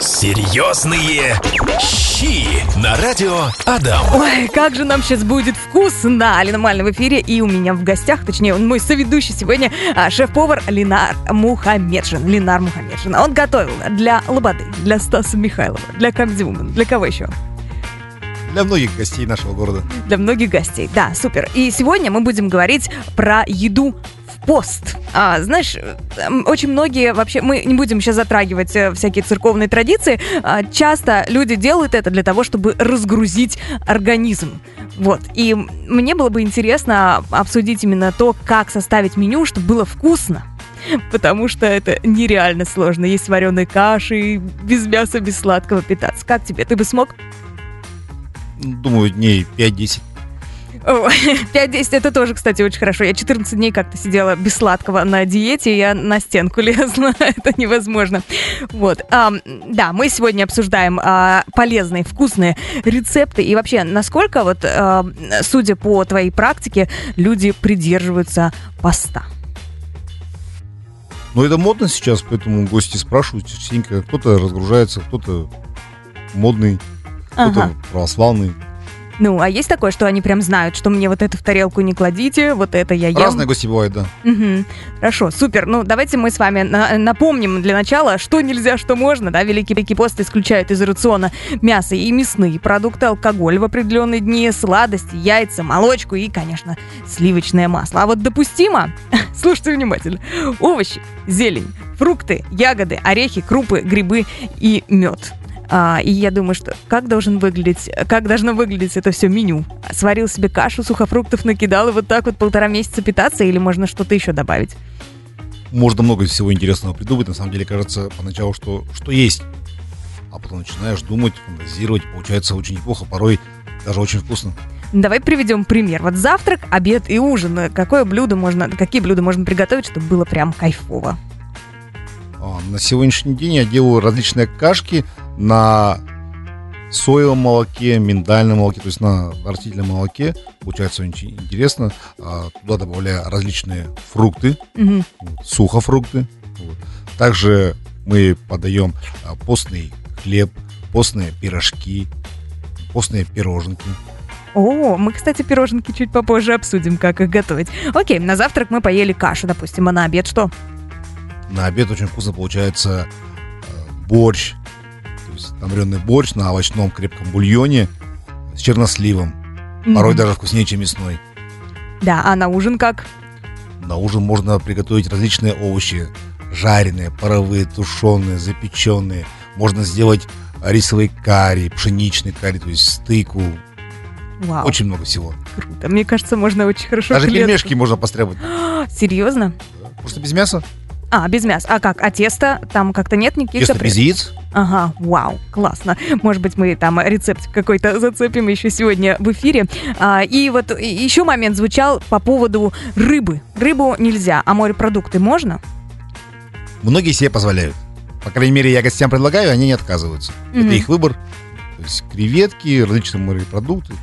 Серьезные щи на радио Адам. Ой, как же нам сейчас будет вкусно. Алина Малин в эфире, и у меня в гостях, точнее, он мой соведущий сегодня, шеф-повар Линар Мухаметшин. Линар Мухаметшин. Он готовил для Лободы, для Стаса Михайлова, для Камдиумана, для кого еще? Для многих гостей нашего города. Для многих гостей, да, супер. И сегодня мы будем говорить про еду в пост. Знаешь, очень многие вообще... Мы не будем сейчас затрагивать всякие церковные традиции. Часто люди делают это для того, чтобы разгрузить организм. Вот. И мне было бы интересно обсудить именно то, как составить меню, чтобы было вкусно. Потому что это нереально сложно. Есть вареные каши, без мяса, без сладкого питаться. Как тебе? Ты бы смог... Думаю, дней 5-10. 5-10 это тоже, кстати, очень хорошо. Я 14 дней как-то сидела без сладкого на диете, и я на стенку лезла. Это невозможно. Вот. Да, мы сегодня обсуждаем полезные, вкусные рецепты. И вообще, насколько, вот, судя по твоей практике, люди придерживаются поста? Ну, это модно сейчас, поэтому гости спрашивают частенько. Кто-то разгружается, кто-то модный. Ага. Православный. Ну, а есть такое, что они прям знают, что мне вот это в тарелку не кладите, вот это я ем? Разные гости бывают, да. Угу. Хорошо, супер. Ну, давайте мы с вами напомним для начала, что нельзя, что можно. Да? Великий пост исключает из рациона мясо и мясные продукты, алкоголь в определенные дни, сладости, яйца, молочку и, конечно, сливочное масло. А вот допустимо, слушайте внимательно, овощи, зелень, фрукты, ягоды, орехи, крупы, грибы и мед. И я думаю, что как должно выглядеть это все меню. Сварил себе кашу, сухофруктов накидал, и вот так вот 1,5 месяца питаться, или можно что-то еще добавить? Можно много всего интересного придумать. На самом деле, кажется, поначалу, что есть. А потом начинаешь думать, фантазировать. Получается очень неплохо, порой даже очень вкусно. Давай приведем пример. Вот завтрак, обед и ужин. Какие блюда можно приготовить, чтобы было прям кайфово? На сегодняшний день я делаю различные кашки на соевом молоке, миндальном молоке, то есть на растительном молоке. Получается очень интересно. Туда добавляю различные фрукты, сухофрукты. Также мы подаем постный хлеб, постные пирожки, постные пироженки. О, мы, кстати, пироженки чуть попозже обсудим, как их готовить. Окей, на завтрак мы поели кашу, допустим, а на обед что? На обед очень вкусно получается борщ, то есть там вареный борщ на овощном крепком бульоне с черносливом. Порой даже вкуснее, чем мясной. Да, а на ужин как? На ужин можно приготовить различные овощи. Жареные, паровые, тушеные, запеченные. Можно сделать рисовый карри, пшеничный карри, то есть стейку. Вау. Очень много всего. Круто. Мне кажется, можно очень хорошо... Даже пельмешки можно постряпать. Серьезно? Просто без мяса. Без мяса. А как? А тесто? Там как-то нет никаких... Тесто без яиц. Ага, вау, классно. Может быть, мы там рецепт какой-то зацепим еще сегодня в эфире. И вот еще момент звучал по поводу рыбы. Рыбу нельзя, а морепродукты можно? Многие себе позволяют. По крайней мере, я гостям предлагаю, они не отказываются. Это их выбор. То есть креветки, различные морепродукты.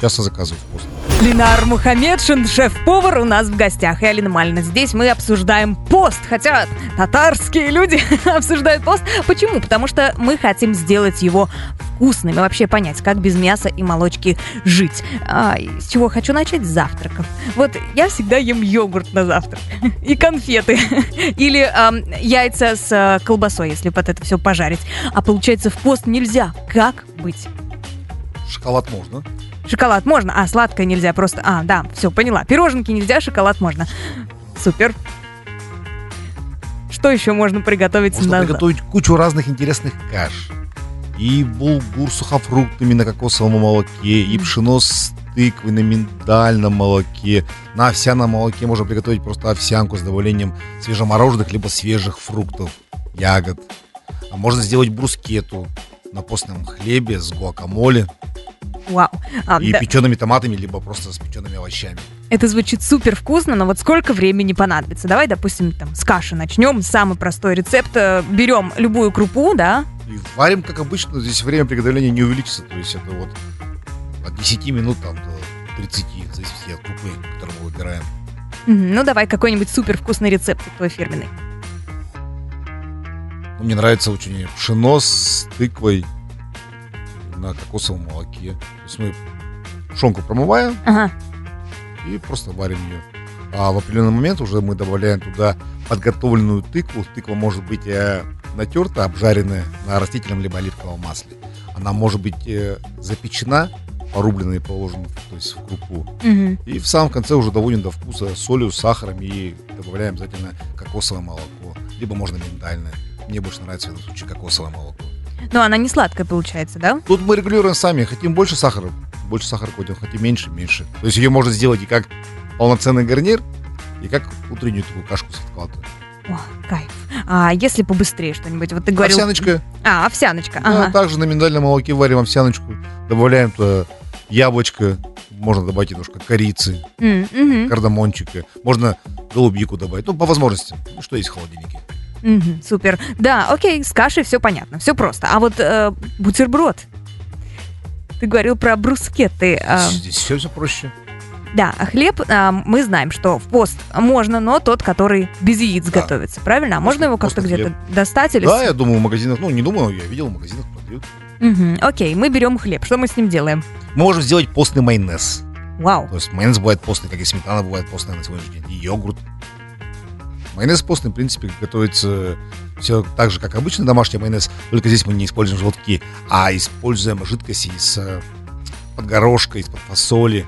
Часто заказывают вкусно. Линар Мухаметшин, шеф-повар, у нас в гостях. И Алина Малина. Здесь мы обсуждаем пост. Хотя татарские люди обсуждают пост. Почему? Потому что мы хотим сделать его вкусным. И вообще понять, как без мяса и молочки жить. С чего хочу начать? С завтраков. Вот я всегда ем йогурт на завтрак. И конфеты. Или яйца с колбасой, если вот это все пожарить. А получается, в пост нельзя. Как быть? Шоколад можно. Шоколад можно, а сладкое нельзя просто... да, все, поняла. Пироженки нельзя, шоколад можно. Супер. Что еще можно приготовить? Можно приготовить кучу разных интересных каш. И булгур с сухофруктами на кокосовом молоке, и пшено с тыквой на миндальном молоке. На овсяном молоке можно приготовить просто овсянку с добавлением свежемороженых либо свежих фруктов, ягод. А можно сделать брускету на постном хлебе с гуакамоле. Вау. Печеными томатами, либо просто с печеными овощами. Это звучит супер вкусно, но вот сколько времени понадобится? Давай, допустим, там с каши начнем. Самый простой рецепт. Берем любую крупу, да? И варим, как обычно. Здесь время приготовления не увеличится. То есть это вот от 10 минут там, до 30, в зависимости от крупы, которую мы выбираем. Ну, давай какой-нибудь супер вкусный рецепт твой фирменный. Мне нравится очень пшено с тыквой на кокосовом молоке. То есть мы пшенку промываем и просто варим ее. А в определенный момент уже мы добавляем туда подготовленную тыкву. Тыква может быть натерта, обжаренная на растительном либо оливковом масле. Она может быть запечена, порублена и положена, то есть, в крупу. Угу. И в самом конце уже доводим до вкуса солью, сахаром и добавляем обязательно кокосовое молоко. Либо можно миндальное. Мне больше нравится в этом случае кокосовое молоко. Но она не сладкая получается, да? Тут мы регулируем сами. Хотим больше сахара кладем. Хотим меньше, меньше. То есть ее можно сделать и как полноценный гарнир, и как утреннюю такую кашку сладковатую. О, кайф. А если побыстрее что-нибудь? Вот ты говорил... Овсяночка. А, овсяночка. Ага. Да, также на миндальном молоке варим овсяночку. Добавляем туда яблочко. Можно добавить немножко корицы, кардамончика. Можно голубику добавить. Ну, по возможности. Что есть в холодильнике. Супер. Да, окей, с кашей все понятно, все просто. А вот бутерброд. Ты говорил про брускеты. Здесь все проще. Да, хлеб, мы знаем, что в пост можно, но тот, который без яиц готовится, правильно? А можно его как-то где-то достать? Или... Да, я думаю, в магазинах, ну не думаю, я видел, в магазинах продают. Окей, мы берем хлеб, что мы с ним делаем? Мы можем сделать постный майонез. Вау. То есть майонез бывает постный, как и сметана бывает постная на сегодняшний день, и йогурт. Майонез постный, в принципе, готовится все так же, как обычный домашний майонез, только здесь мы не используем желтки, а используем жидкость из под горошка, из-под фасоли.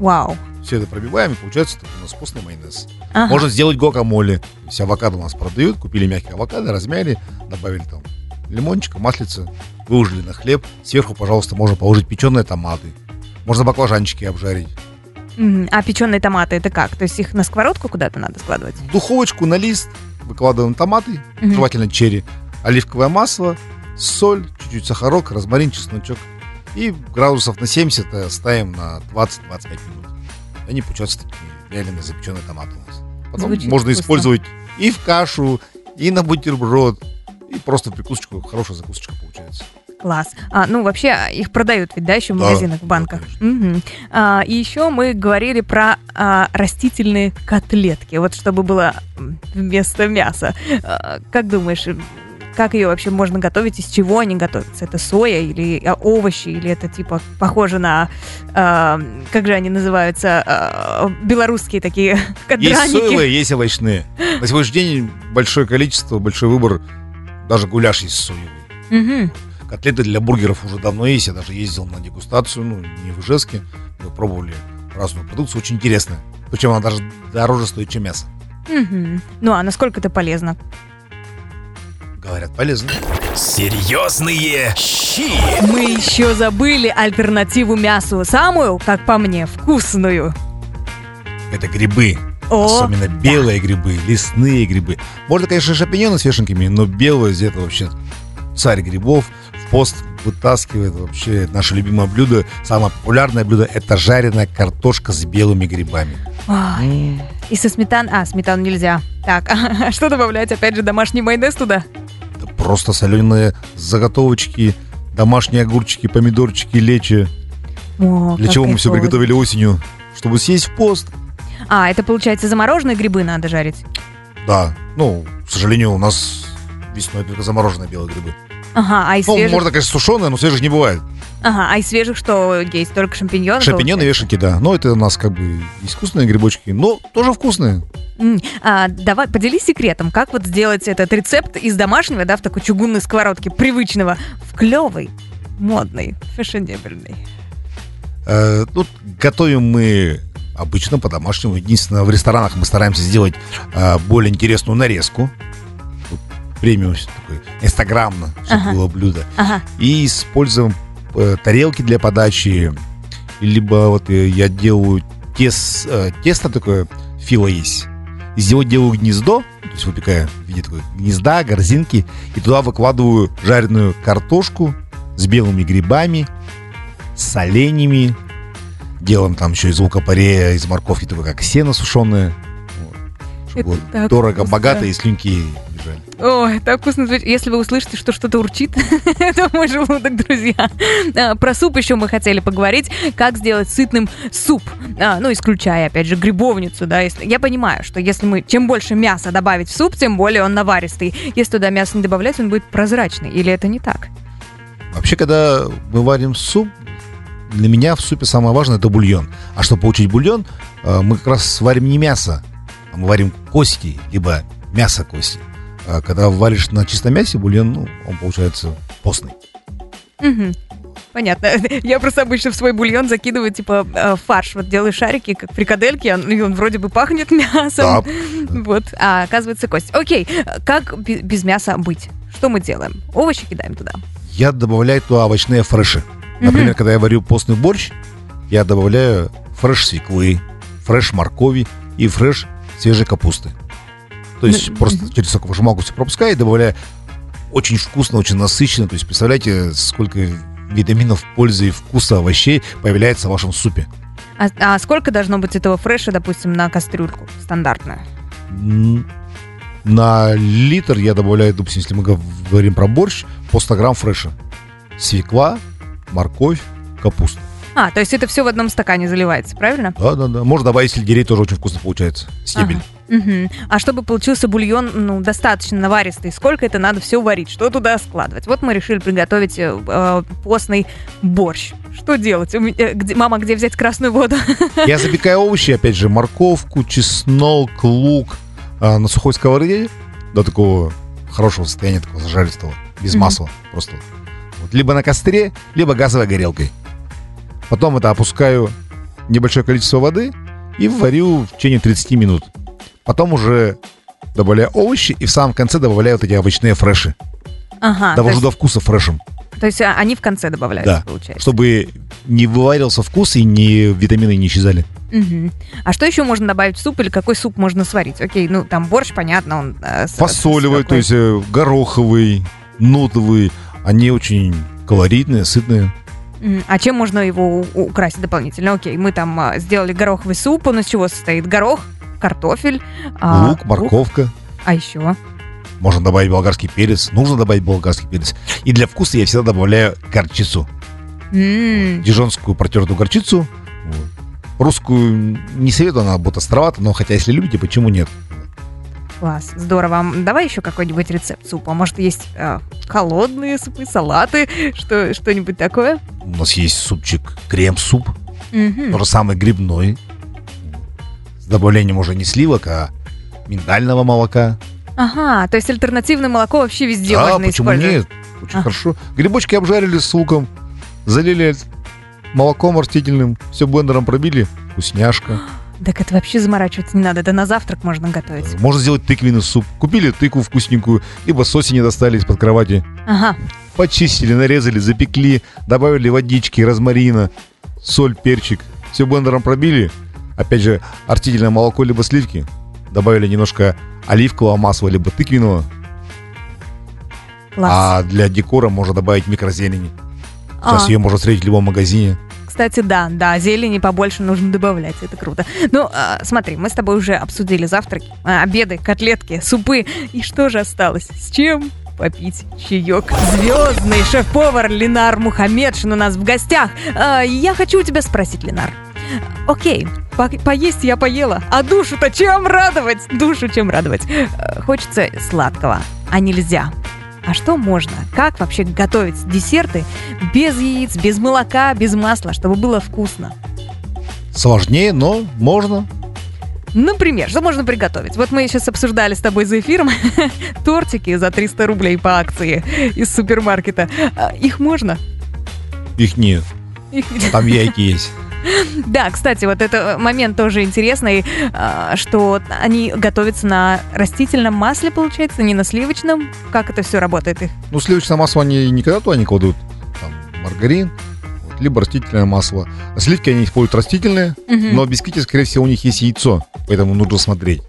Вау. Все это пробиваем, и получается у нас постный майонез. Ага. Можно сделать гуакамоле. Все авокадо у нас продают, купили мягкие авокадо, размяли, добавили там лимончик, маслица, выложили на хлеб. Сверху, пожалуйста, можно положить печеные томаты. Можно баклажанчики обжарить. А печеные томаты это как? То есть их на сковородку куда-то надо складывать? В духовочку на лист выкладываем томаты, желательно черри, оливковое масло, соль, чуть-чуть сахарок, розмарин, чесночок. И градусов на 70 ставим на 20-25 минут. Они получаются такие реально запеченные томаты у нас. Потом звучит можно вкусно использовать и в кашу, и на бутерброд, и просто в прикусочку, хорошая закусочка получается. Класс. Ну, вообще, их продают ведь, да, еще в магазинах, в банках. Да, и еще мы говорили про растительные котлетки, вот чтобы было вместо мяса. Как думаешь, как ее вообще можно готовить, из чего они готовятся? Это соя или овощи, или это типа похоже на, как же они называются, белорусские такие кадраники? Есть соевые, есть овощные. На сегодняшний день большое количество, большой выбор, даже гуляш есть соевый. Котлеты для бургеров уже давно есть. Я даже ездил на дегустацию, ну, не в Ижевске. Мы пробовали разную продукцию, очень интересная. Причем она даже дороже стоит, чем мясо. Ну, а насколько это полезно? Говорят, полезно. Серьезные щи. Мы еще забыли альтернативу мясу. Самую, как по мне, вкусную. Это грибы. Особенно белые грибы, лесные грибы. Можно, конечно, шампиньоны с вешенками, но белые здесь это вообще... Царь грибов в пост вытаскивает вообще наше любимое блюдо. Самое популярное блюдо – это жареная картошка с белыми грибами. И со сметаной... сметану нельзя. Так, а что добавлять? Опять же, домашний майонез туда? Да просто соленые заготовочки, домашние огурчики, помидорчики, лечи. Для чего мы все приготовили осенью? Чтобы съесть в пост. Это, получается, замороженные грибы надо жарить? Да. Ну, к сожалению, у нас... Весной только замороженные белые грибы. А из свежих? Ну, можно, конечно, сушеные, но свежих не бывает. А из свежих что есть? Только шампиньоны? Шампиньоны и вешенки, да. Ну, это у нас как бы искусственные грибочки, но тоже вкусные. Давай, поделись секретом, как вот сделать этот рецепт из домашнего, да, в такой чугунной сковородке, привычного, в клевый, модный, фешенебельный. Тут готовим мы обычно по-домашнему. Единственное, в ресторанах мы стараемся сделать более интересную нарезку. Премиум, такое инстаграмно, чтобы было блюдо. И используем тарелки для подачи. Либо вот я делаю тесто такое, фило есть. Из него делаю гнездо, то есть выпекаю в виде такой гнезда, корзинки. И туда выкладываю жареную картошку с белыми грибами, с оленями. Делаем там еще из лука-порея, из морковки, такое как сено сушеное. Вот, чтобы дорого, вкусно, богато и слюнки жаль. Ой, так вкусно звучит. Если вы услышите, что что-то урчит, это мой желудок, друзья. Про суп еще мы хотели поговорить. Как сделать сытным суп? Ну, исключая, опять же, грибовницу. Да? Я понимаю, что если мы чем больше мяса добавить в суп, тем более он наваристый. Если туда мясо не добавлять, он будет прозрачный. Или это не так? Вообще, когда мы варим суп, для меня в супе самое важное – это бульон. А чтобы получить бульон, мы как раз варим не мясо, а мы варим кости, либо мясо кости. А когда варишь на чистом мясе, бульон, ну, он получается постный. Угу. Понятно. Я просто обычно в свой бульон закидываю, типа, фарш. Вот делаю шарики, как фрикадельки, и он вроде бы пахнет мясом. Да. Вот. А оказывается кость. Окей. Как без мяса быть? Что мы делаем? Овощи кидаем туда. Я добавляю туда овощные фреши. Например, когда я варю постный борщ, я добавляю фреш свеклы, фреш моркови и фреш свежей капусты. То есть просто через соковыжималку все пропускаю и добавляю. Очень вкусно, очень насыщенно. То есть представляете, сколько витаминов, пользы и вкуса овощей появляется в вашем супе. А сколько должно быть этого фреша, допустим, на кастрюльку стандартную? На литр я добавляю, допустим, если мы говорим про борщ, по 100 грамм фреша. Свекла, морковь, капуста. То есть это все в одном стакане заливается, правильно? Да. Можно добавить сельдерей, тоже очень вкусно получается. Стебель. А чтобы получился бульон, ну, достаточно наваристый, сколько это надо все варить? Что туда складывать? Вот мы решили приготовить постный борщ. Что делать? Мама, где взять красную воду? Я запекаю овощи, опять же, морковку, чеснок, лук на сухой сковороде до такого хорошего состояния, такого зажаристого, без масла просто. Вот, либо на костре, либо газовой горелкой. Потом это опускаю небольшое количество воды и варю в течение 30 минут. Потом уже добавляю овощи и в самом конце добавляю вот эти овощные фреши. Довожу до вкуса фрешем. То есть они в конце добавляются, да, получается? Чтобы не выварился вкус и витамины не исчезали. А что еще можно добавить в суп или какой суп можно сварить? Окей, ну там борщ, понятно. Он фасолевый, то есть гороховый, нутовый. Они очень колоритные, сытные. А чем можно его украсить дополнительно? Окей, мы там сделали гороховый суп. Он из чего состоит? Горох, картофель, лук, морковка. А еще? Можно добавить болгарский перец. Нужно добавить болгарский перец. И для вкуса я всегда добавляю горчицу. Дижонскую протертую горчицу. Русскую не советую, она будет островата. Но хотя, если любите, почему нет? Класс, здорово. Давай еще какой-нибудь рецепт супа. Может, есть холодные супы, салаты, что-нибудь такое? У нас есть супчик крем-суп, тот же самый грибной, с добавлением уже не сливок, а миндального молока. То есть альтернативное молоко вообще везде можно использовать. Почему нет? Очень хорошо. Грибочки обжарили с луком, залили молоком растительным, все блендером пробили, вкусняшка. Так это вообще заморачиваться не надо, это на завтрак можно готовить. Можно сделать тыквенный суп. Купили тыкву вкусненькую, либо с осени достали из-под кровати. Почистили, нарезали, запекли, добавили водички, розмарина, соль, перчик. Все блендером пробили. Опять же, растительное молоко, либо сливки. Добавили немножко оливкового масла, либо тыквенного. Класс. А для декора можно добавить микрозелени. Сейчас ее можно встретить в любом магазине. Кстати, да, зелени побольше нужно добавлять, это круто. Ну, смотри, мы с тобой уже обсудили завтраки, обеды, котлетки, супы. И что же осталось? С чем попить чаек? Звездный шеф-повар Линар Мухаметшин у нас в гостях. Я хочу у тебя спросить, Линар. Окей, поесть я поела, а душу-то чем радовать? Хочется сладкого, а нельзя. А что можно? Как вообще готовить десерты без яиц, без молока, без масла, чтобы было вкусно? Сложнее, но можно. Например, что можно приготовить? Вот мы сейчас обсуждали с тобой за эфиром тортики за 300 рублей по акции из супермаркета. Их можно? Их нет. Там яйки есть. Да, кстати, вот этот момент тоже интересный, что они готовятся на растительном масле, получается, не на сливочном. Как это все работает их? Ну, сливочное масло они никогда туда не кладут. Там маргарин, либо растительное масло. Сливки они используют растительные, но в бисквите, скорее всего, у них есть яйцо, поэтому нужно смотреть.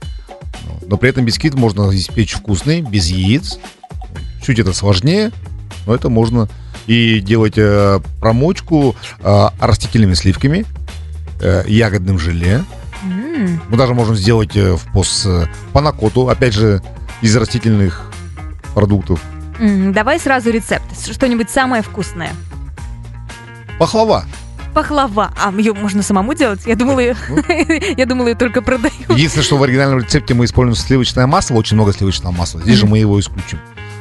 Но при этом бисквит можно испечь вкусный, без яиц. Чуть это сложнее, но это можно... И делать промочку растительными сливками, ягодным желе. Мы даже можем сделать в панна-котту. Опять же, из растительных продуктов? Давай сразу рецепт. Что-нибудь самое вкусное. Пахлава. Пахлава. А ее можно самому делать? Я думала, ее только продают. Единственное, что в оригинальном рецепте мы используем сливочное масло, очень много сливочного масла. Здесь же мы его исключим.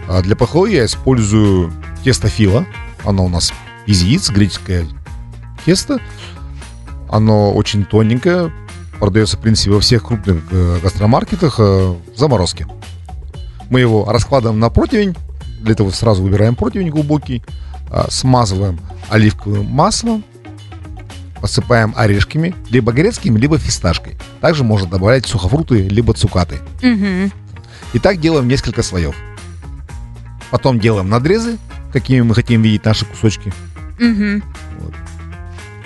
А для пахлавы я использую тесто фила. Оно у нас из яиц, греческое тесто. Оно очень тоненькое. Продается, в принципе, во всех крупных гастромаркетах в заморозке. Мы его раскладываем на противень. Для этого сразу выбираем противень глубокий. Смазываем оливковым маслом. Посыпаем орешками, либо грецкими, либо фисташкой. Также можно добавлять сухофрукты, либо цукаты. Угу. И так делаем несколько слоев. Потом делаем надрезы, какими мы хотим видеть наши кусочки. Угу. Вот.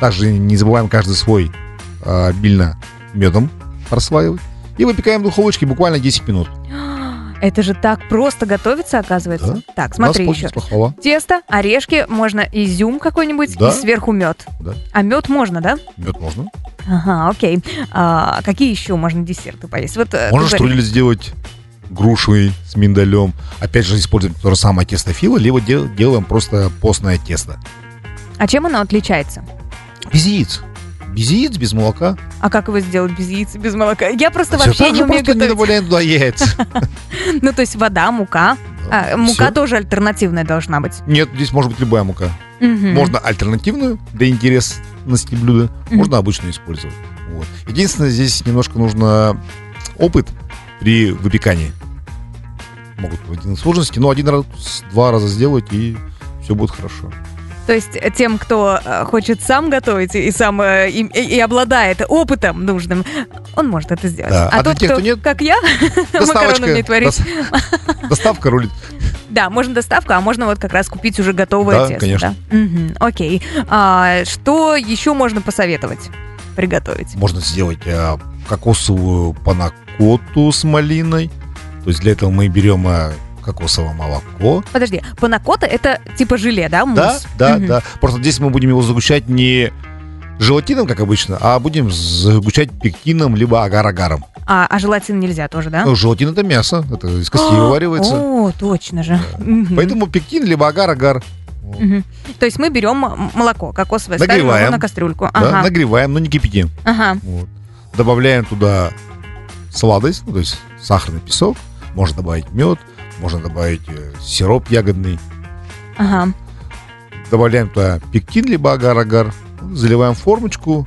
Также не забываем каждый слой обильно медом прослаивать. И выпекаем в духовочке буквально 10 минут. Это же так просто готовится, оказывается. Да. Так, смотри еще. Пахлава. Тесто, орешки, можно изюм какой-нибудь, да. И сверху мед. Да. А мед можно, да? Мед можно. Ага, окей. А какие еще можно десерты поесть? Вот, можно штрудель сделать грушей с миндалем. Опять же, используем то же самое тесто фила, либо делаем просто постное тесто. А чем оно отличается? Без яиц. Без яиц, без молока. А как его сделать без яиц, без молока? Я просто вообще не умею готовить. Все так же просто не добавляем туда яиц. Ну, то есть вода, мука. Мука тоже альтернативная должна быть. Нет, здесь может быть любая мука. Можно альтернативную для интересности блюда, можно обычную использовать. Единственное, здесь немножко нужно опыт при выпекании. Могут пройти сложности, но один раз, два раза сделать, и все будет хорошо. То есть тем, кто хочет сам готовить и сам и обладает опытом нужным, он может это сделать. Да. А тот, тех, кто нет, как я, макароны мне творить. Доставка рулит. Да, можно доставку, а можно вот как раз купить уже готовое тесто. Конечно. Да, конечно. Угу, окей. Что еще можно посоветовать приготовить? Можно сделать кокосовую панна-котту с малиной. То есть для этого мы берем... кокосовое молоко. Подожди, панна-котта это типа желе, да? Мусс? Да. Просто здесь мы будем его загущать не желатином, как обычно, а будем загущать пектином, либо агар-агаром. А желатин нельзя тоже, да? Ну, желатин это мясо, это из костей вываривается. О, точно же. Да. Поэтому пектин, либо агар-агар. То есть мы берем молоко кокосовое, ставим его на кастрюльку. Да, нагреваем, но не кипятим. Вот. Добавляем туда сладость, то есть сахарный песок, можно добавить мед, можно добавить сироп ягодный. Ага. Добавляем туда пектин, либо агар-агар. Заливаем формочку.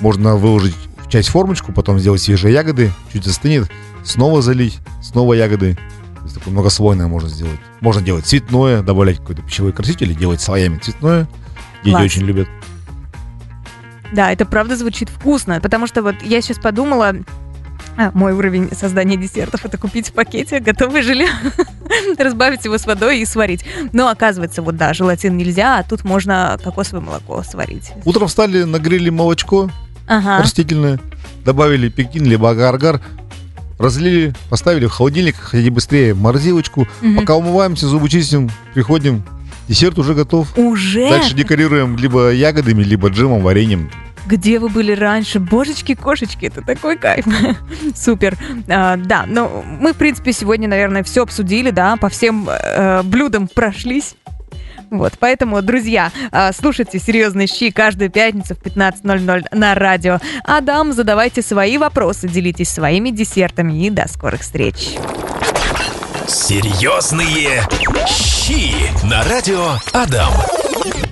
Можно выложить в часть формочку, потом сделать свежие ягоды. Чуть остынет. Снова залить. Снова ягоды. То есть такое многослойное можно сделать. Можно делать цветное, добавлять какой-то пищевой краситель, делать слоями цветное. Дети очень любят. Да, это правда звучит вкусно. Потому что вот я сейчас подумала... мой уровень создания десертов — это купить в пакете готовое желе, разбавить его с водой и сварить. Но оказывается, вот да, желатин нельзя, а тут можно кокосовое молоко сварить. Утром встали, нагрели молочко растительное, добавили пектин либо агар-агар, разлили, поставили в холодильник, хотите быстрее, морозилочку. Пока умываемся, зубы чистим, приходим, десерт уже готов. Уже? Дальше декорируем либо ягодами, либо джемом, вареньем. Где вы были раньше? Божечки-кошечки, это такой кайф. Супер. Да, ну мы, в принципе, сегодня, наверное, все обсудили, да, по всем блюдам прошлись. Вот, поэтому, друзья, слушайте «Серьезные щи» каждую пятницу в 15:00 на радио. А дам, задавайте свои вопросы, делитесь своими десертами и до скорых встреч. «Серьезные щи» на радио Адам.